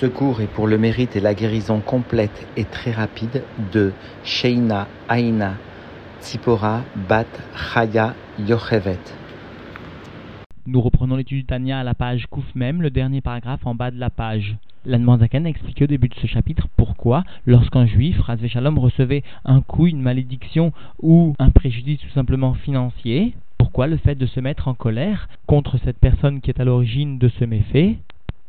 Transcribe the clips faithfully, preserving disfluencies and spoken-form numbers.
Ce cours est pour le mérite et la guérison complète et très rapide de Sheina, Aina, Tzipora, Bat, Chaya, Yochevet. Nous reprenons l'étude du Tanya à la page Kouf Mem, le dernier paragraphe en bas de la page. L'Admor HaZaken a expliqué au début de ce chapitre pourquoi, lorsqu'un juif, Razvé Shalom, recevait un coup, une malédiction ou un préjudice tout simplement financier, pourquoi le fait de se mettre en colère contre cette personne qui est à l'origine de ce méfait,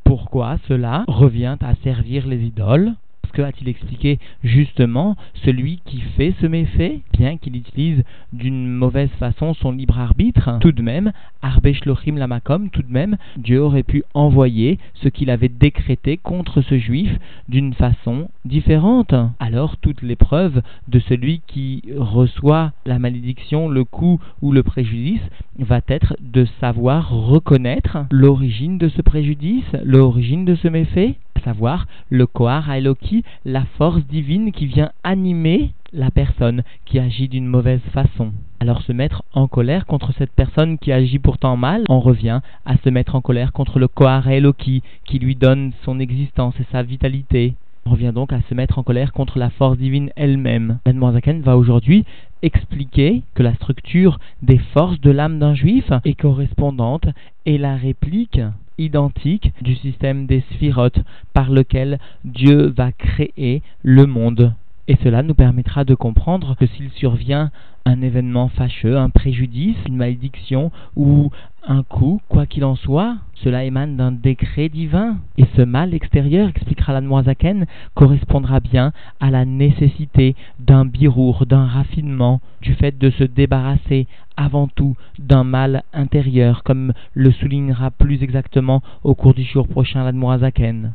pourquoi cela revient à servir les idoles. Que a-t-il expliqué justement celui qui fait ce méfait, bien qu'il utilise d'une mauvaise façon son libre arbitre, tout de même, Arbe Shlochim Lamakom, tout de même, Dieu aurait pu envoyer ce qu'il avait décrété contre ce juif d'une façon différente. Alors toute l'épreuve de celui qui reçoit la malédiction, le coup ou le préjudice va être de savoir reconnaître l'origine de ce préjudice, l'origine de ce méfait, à savoir le Kohar HaEloki, la force divine qui vient animer la personne qui agit d'une mauvaise façon. Alors se mettre en colère contre cette personne qui agit pourtant mal, on revient à se mettre en colère contre le Kohar HaEloki qui lui donne son existence et sa vitalité. On revient donc à se mettre en colère contre la force divine elle-même. L'Admor HaZaken va aujourd'hui expliquer que la structure des forces de l'âme d'un juif est correspondante et la réplique identique du système des sphirotes par lequel Dieu va créer le monde. Et cela nous permettra de comprendre que s'il survient un événement fâcheux, un préjudice, une malédiction ou un coup, quoi qu'il en soit, cela émane d'un décret divin. Et ce mal extérieur, expliquera l'Admor HaZaken, correspondra bien à la nécessité d'un birour, d'un raffinement, du fait de se débarrasser avant tout d'un mal intérieur, comme le soulignera plus exactement au cours du jour prochain l'Admor HaZaken.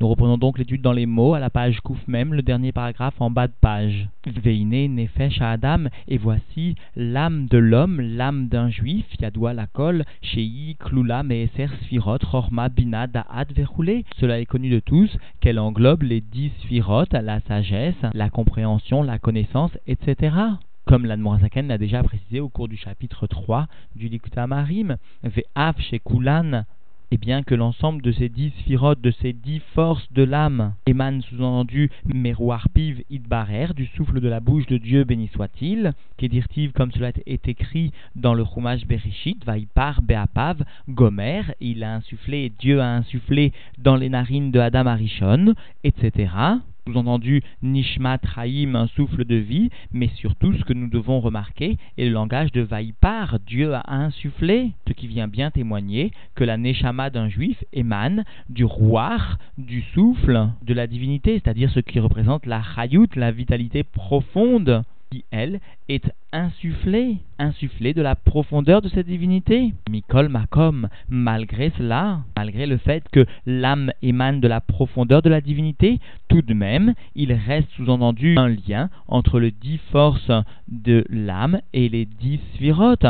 Nous reprenons donc l'étude dans les mots à la page Kouf Mem, le dernier paragraphe en bas de page. Veine nefesh ha'adam, et voici l'âme de l'homme, l'âme d'un juif, yadoua lakol, shehi klula me'eser sphirot, horma bina da'at verroulé. Cela est connu de tous qu'elle englobe les dix sphirotes, la sagesse, la compréhension, la connaissance, et cetera. Comme l'Admor HaZaken l'a déjà précisé au cours du chapitre trois du Likut HaMaharim, ve'af shekulan. Et bien que l'ensemble de ces dix sphirotes, de ces dix forces de l'âme, émane sous-entendu Merouar Piv Idbarer, du souffle de la bouche de Dieu béni soit-il, Kedirtiv, comme cela est écrit dans le Chumash Bereshit, Vaipar Beapav Gomer, il a insufflé, et Dieu a insufflé dans les narines de Adam Arishon, et cetera. Sous-entendu Nishmat Haïm, un souffle de vie, mais surtout ce que nous devons remarquer est le langage de Vaipar, Dieu a insufflé, ce qui vient bien témoigner que la Neshama d'un juif émane du Ruach, du souffle, de la divinité, c'est-à-dire ce qui représente la Chayut, la vitalité profonde, qui, elle, est insufflée, insufflée de la profondeur de cette divinité. Mikol Makom, malgré cela, malgré le fait que l'âme émane de la profondeur de la divinité, tout de même, il reste sous-entendu un lien entre les dix forces de l'âme et les dix sphirotes.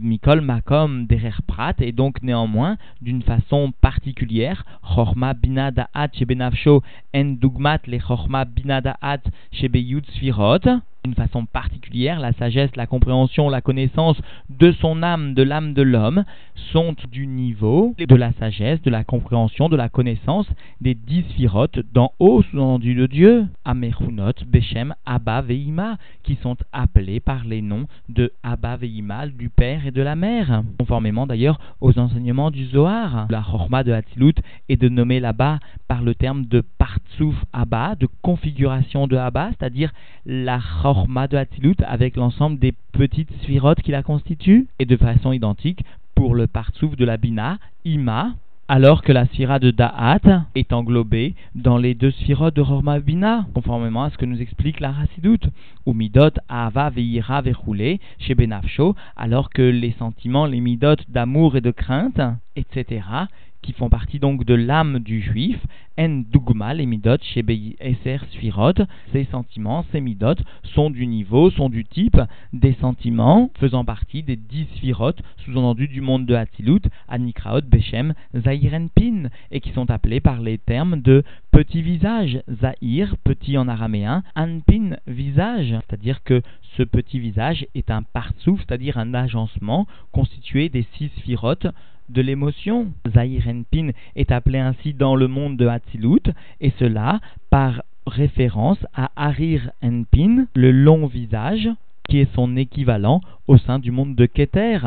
Mikol Makom derrière Prat, et donc néanmoins d'une façon particulière, Chorma Bina Da'at Shebenavsho En Dugmat les Chorma Bina Da'at Shebeyut Sphirot, d'une façon particulière, la sagesse, la compréhension, la connaissance de son âme, de l'âme de l'homme, sont du niveau de la sagesse, de la compréhension, de la connaissance des dix sphirotes d'en haut, sous-entendu de Dieu, Amerhunot, Beshem, Abba, Veima, qui sont appelés par les noms de Abba, Veima, du Père et de la Mère, conformément d'ailleurs aux enseignements du Zohar. La Chorma de Hatzilut est de nommer là-bas par le terme de Partsouf Abba, de configuration de Abba, c'est-à-dire la Chorma de Hatzilut avec l'ensemble des petites sphirotes qui la constituent, et de façon identique pour le partsouf de la Bina, Ima, alors que la sphira de Da'at est englobée dans les deux sphirotes de Horma Bina, conformément à ce que nous explique la Hassidout, ou Midot, Ahava, Veira, Verroulé, chez Benafsho, alors que les sentiments, les Midot d'amour et de crainte, et cetera, qui font partie donc de l'âme du juif, en dugma, les midot, shebei eser sphirot, ces sentiments, ces midot, sont du niveau, sont du type des sentiments faisant partie des dix sphirotes, sous-entendus du monde de Hatzilut, Anikraot, Beshem, Zahirenpin, et qui sont appelés par les termes de petit visage, Zahir, petit en araméen, Anpin, visage, c'est-à-dire que ce petit visage est un partsouf, c'est-à-dire un agencement constitué des six sphirotes de l'émotion. Zahir Enpin est appelé ainsi dans le monde de Hatzilut, et cela par référence à Harir Enpin, le long visage, qui est son équivalent au sein du monde de Keter.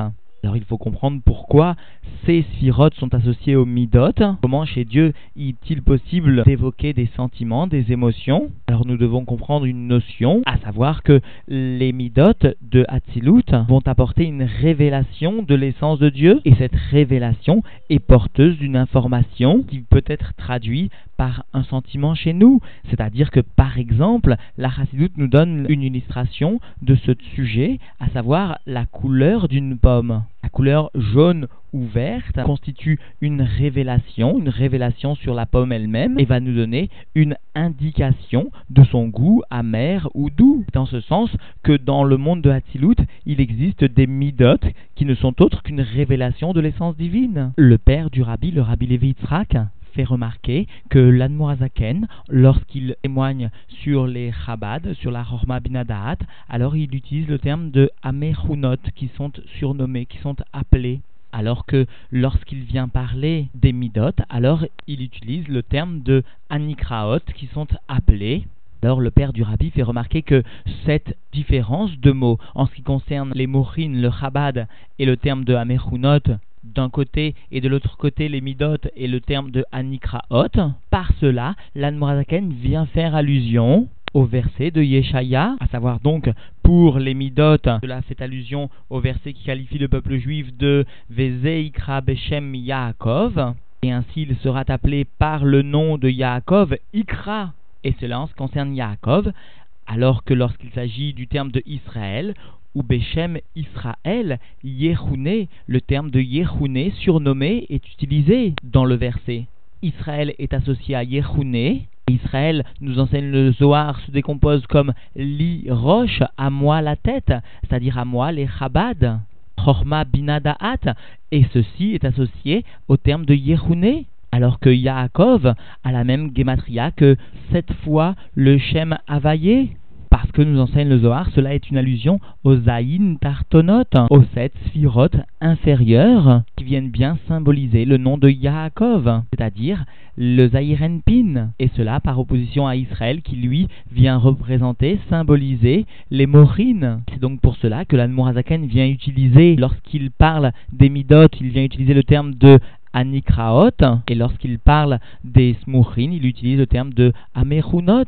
Alors il faut comprendre pourquoi ces sphirotes sont associées aux midotes. Comment chez Dieu est-il possible d'évoquer des sentiments, des émotions? Alors nous devons comprendre une notion, à savoir que les midotes de Hatzilut vont apporter une révélation de l'essence de Dieu. Et cette révélation est porteuse d'une information qui peut être traduite par un sentiment chez nous. C'est-à-dire que par exemple, la Hassidoute nous donne une illustration de ce sujet, à savoir la couleur d'une pomme. La couleur jaune ou verte constitue une révélation, une révélation sur la pomme elle-même, et va nous donner une indication de son goût amer ou doux. Dans ce sens que dans le monde de Hatzilut, il existe des midotes qui ne sont autres qu'une révélation de l'essence divine. Le père du rabbi, le rabbi Levi Yitzchak, fait remarquer que l'Admor HaZaken, lorsqu'il témoigne sur les Chabad, sur la Chorma Binadaat, alors il utilise le terme de Amechunot, qui sont surnommés, qui sont appelés. Alors que lorsqu'il vient parler des Midot, alors il utilise le terme de Anikraot, qui sont appelés. Alors le père du rabbi fait remarquer que cette différence de mots, en ce qui concerne les Morin, le Chabad et le terme de Amechunot, d'un côté et de l'autre côté les midot et le terme de anikraot, par cela l'Admor HaZaken vient faire allusion au verset de Yeshaya, à savoir donc pour les midot, cela fait allusion au verset qui qualifie le peuple juif de Vezeikra Beshem Yaakov, et ainsi il sera appelé par le nom de Yaakov, Ikra, et cela en ce qui concerne Yaakov, alors que lorsqu'il s'agit du terme de Israël, ou Béchem Israël, Yehuné, le terme de Yehuné surnommé est utilisé dans le verset. Israël est associé à Yehuné. Israël, nous enseigne le Zohar, se décompose comme Li Roche, à moi la tête, c'est-à-dire à moi les Chabad, Chorma Binadaat, et ceci est associé au terme de Yehuné. Alors que Yaakov a la même Gematria que sept fois le Shem Havayé. Parce que nous enseigne le Zohar, cela est une allusion aux Zayin Tartonot, aux sept sphirotes inférieures qui viennent bien symboliser le nom de Yaakov, c'est-à-dire le Zahir Enpin, et cela par opposition à Israël qui lui vient représenter, symboliser les Morin. C'est donc pour cela que l'Admor HaZaken vient utiliser, lorsqu'il parle des Midot, il vient utiliser le terme de Anikraot, et lorsqu'il parle des Smurin, il utilise le terme de Amechunot.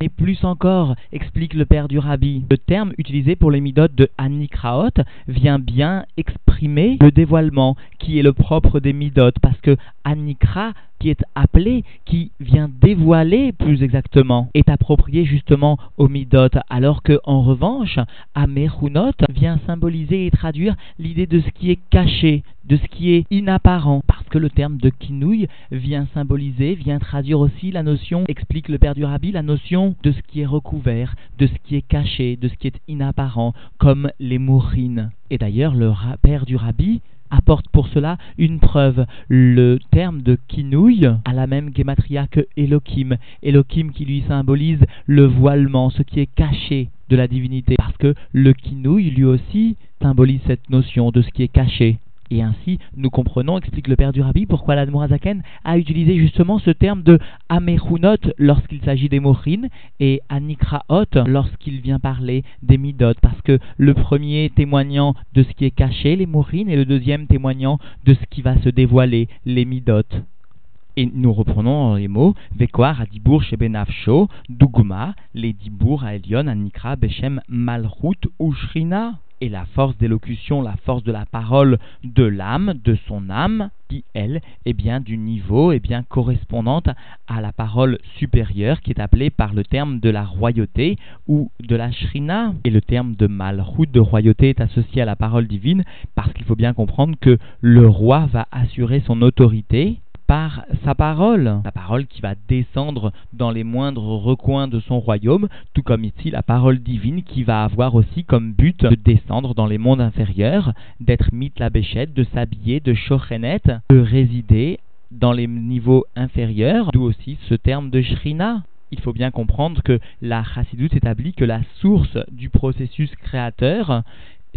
Et plus encore, explique le père du rabbi, le terme utilisé pour les midot de Anikraot vient bien exprimer le dévoilement qui est le propre des midot, parce que Anikra, qui est appelé, qui vient dévoiler plus exactement, est approprié justement aux midot, alors que en revanche, Amechunot vient symboliser et traduire l'idée de ce qui est caché, de ce qui est inapparent, parce que le terme de kinouille vient symboliser, vient traduire aussi la notion, explique le père du rabbi, la notion de ce qui est recouvert, de ce qui est caché, de ce qui est inapparent, comme les mourines. Et d'ailleurs, le père du rabbi apporte pour cela une preuve. Le terme de kinouille a la même gématria que Elohim. Elohim qui lui symbolise le voilement, ce qui est caché de la divinité. Parce que le kinouille lui aussi symbolise cette notion de ce qui est caché. Et ainsi, nous comprenons, explique le père du rabbi, pourquoi l'Admor HaZaken a utilisé justement ce terme de Amechunot lorsqu'il s'agit des Mochines et Anikraot lorsqu'il vient parler des Midot, parce que le premier témoignant de ce qui est caché, les Mochines, et le deuxième témoignant de ce qui va se dévoiler, les Midot. Et nous reprenons les mots Vekoar Adibour Shebenafsho, Dugma, les Dibour à Elion, Anikra, Beshem, Malchut ou Sheina. Et la force d'élocution, la force de la parole de l'âme, de son âme, qui elle est bien du niveau, est bien correspondante à la parole supérieure qui est appelée par le terme de la royauté ou de la Sheina. Et le terme de malchut, de royauté, est associé à la parole divine parce qu'il faut bien comprendre que le roi va assurer son autorité par sa parole, la parole qui va descendre dans les moindres recoins de son royaume, tout comme ici la parole divine qui va avoir aussi comme but de descendre dans les mondes inférieurs, d'être mitlabéchette, de s'habiller, de shochenet, de résider dans les niveaux inférieurs, d'où aussi ce terme de Sheina. Il faut bien comprendre que la Chassidoute établit que la source du processus créateur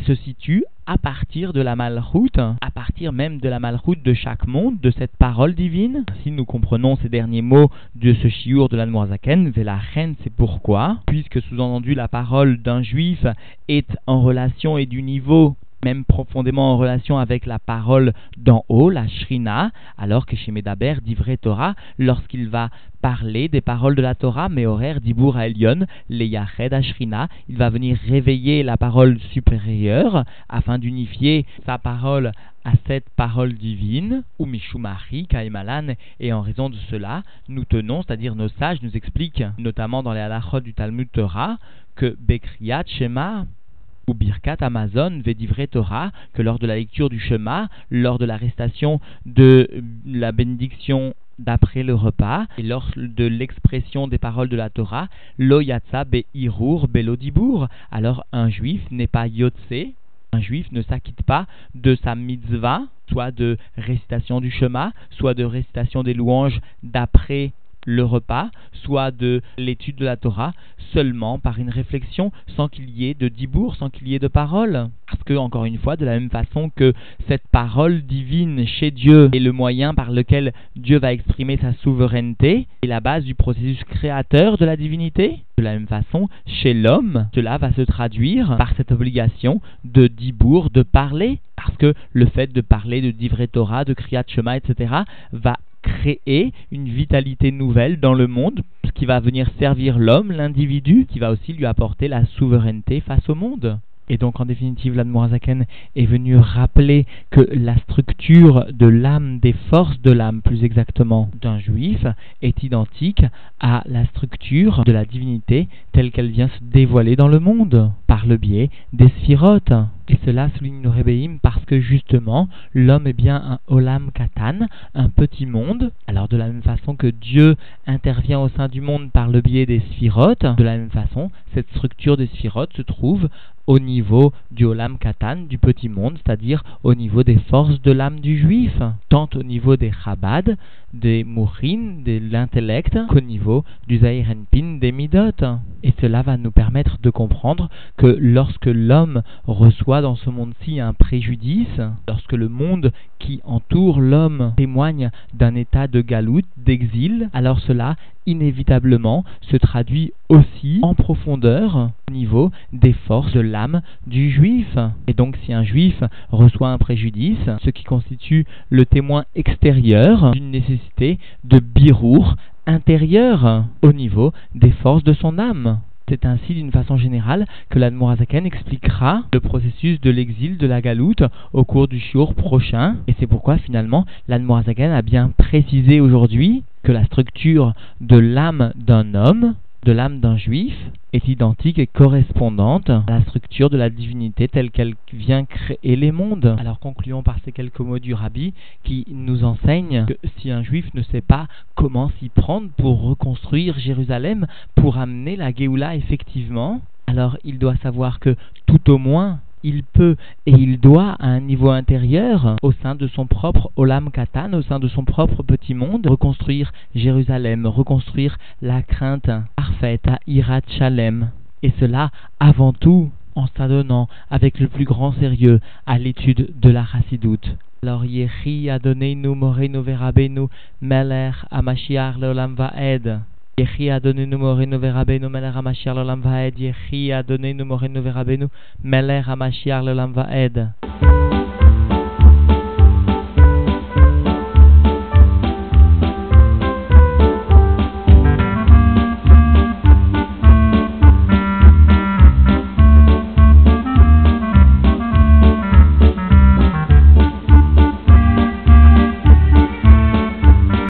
se situe à partir de la Malchut, à partir même de la Malchut de chaque monde, de cette parole divine. Ainsi, nous comprenons ces derniers mots de ce chiour de l'Admor HaZaken, Velachen, c'est pourquoi, puisque sous-entendu la parole d'un juif est en relation et du niveau, même profondément en relation avec la parole d'en haut, la Sheina, alors que chez Medaber, d'Ivrei Torah, lorsqu'il va parler des paroles de la Torah, Meorer Dibour HaElyon, Leyached HaSheina, il va venir réveiller la parole supérieure afin d'unifier sa parole à cette parole divine, ou Mishumari, Kaimalan, et en raison de cela, nous tenons, c'est-à-dire nos sages nous expliquent, notamment dans les halachot du Talmud Torah, que Bekriyat Shema, ou Birkat Amazon, Védivré Torah, que lors de la lecture du Shema, lors de la récitation de la bénédiction d'après le repas, et lors de l'expression des paroles de la Torah, Lo Yatsa Be'irur Belodibour, alors un juif n'est pas Yotse, un juif ne s'acquitte pas de sa mitzvah, soit de récitation du Shema, soit de récitation des louanges d'après le repas, soit de l'étude de la Torah, seulement par une réflexion, sans qu'il y ait de dibour, sans qu'il y ait de parole. Parce que, encore une fois, de la même façon que cette parole divine chez Dieu est le moyen par lequel Dieu va exprimer sa souveraineté, et la base du processus créateur de la divinité, de la même façon, chez l'homme, cela va se traduire par cette obligation de dibour, de parler, parce que le fait de parler de Divrei Torah, de Kriyat Shema, et cetera, va créer une vitalité nouvelle dans le monde, ce qui va venir servir l'homme, l'individu, qui va aussi lui apporter la souveraineté face au monde. Et donc en définitive, l'Admor HaZaken est venu rappeler que la structure de l'âme, des forces de l'âme plus exactement d'un juif, est identique à la structure de la divinité telle qu'elle vient se dévoiler dans le monde, par le biais des sphirotes. Et cela souligne le Rebbeim parce que justement, l'homme est bien un olam katan, un petit monde. Alors de la même façon que Dieu intervient au sein du monde par le biais des sphirotes, de la même façon, cette structure des sphirotes se trouve au niveau du olam katan, du petit monde, c'est-à-dire au niveau des forces de l'âme du juif, tant au niveau des chabad, des mourines, de l'intellect, qu'au niveau du zahirenpin, des midot. Et cela va nous permettre de comprendre que lorsque l'homme reçoit dans ce monde-ci un préjudice, lorsque le monde qui entoure l'homme témoigne d'un état de galoute, d'exil, alors cela inévitablement se traduit aussi en profondeur au niveau des forces de l'âme du juif. Et donc si un juif reçoit un préjudice, ce qui constitue le témoin extérieur d'une nécessité de birour intérieur au niveau des forces de son âme. C'est ainsi, d'une façon générale, que l'Admor HaZaken expliquera le processus de l'exil de la galoute au cours du shiur prochain. Et c'est pourquoi, finalement, l'Admor HaZaken a bien précisé aujourd'hui que la structure de l'âme d'un homme, de l'âme d'un juif, est identique et correspondante à la structure de la divinité telle qu'elle vient créer les mondes. Alors concluons par ces quelques mots du Rabbi qui nous enseigne que si un juif ne sait pas comment s'y prendre pour reconstruire Jérusalem, pour amener la Géoula effectivement, alors il doit savoir que tout au moins il peut et il doit à un niveau intérieur, au sein de son propre Olam Katan, au sein de son propre petit monde, reconstruire Jérusalem, reconstruire la crainte parfaite à Irat Shalem. Et cela avant tout en s'adonnant avec le plus grand sérieux à l'étude de la Chassidoute. Alors Yehi Adoneinu Morenu Verabenu Melech Amashiach Leolam Vaed. Yehi Adonenu Morenu Verabenu Melech HaMashiach L'Olam Vaed. Yehi Adonenu Morenu Verabenu Melech HaMashiach L'Olam Vaed.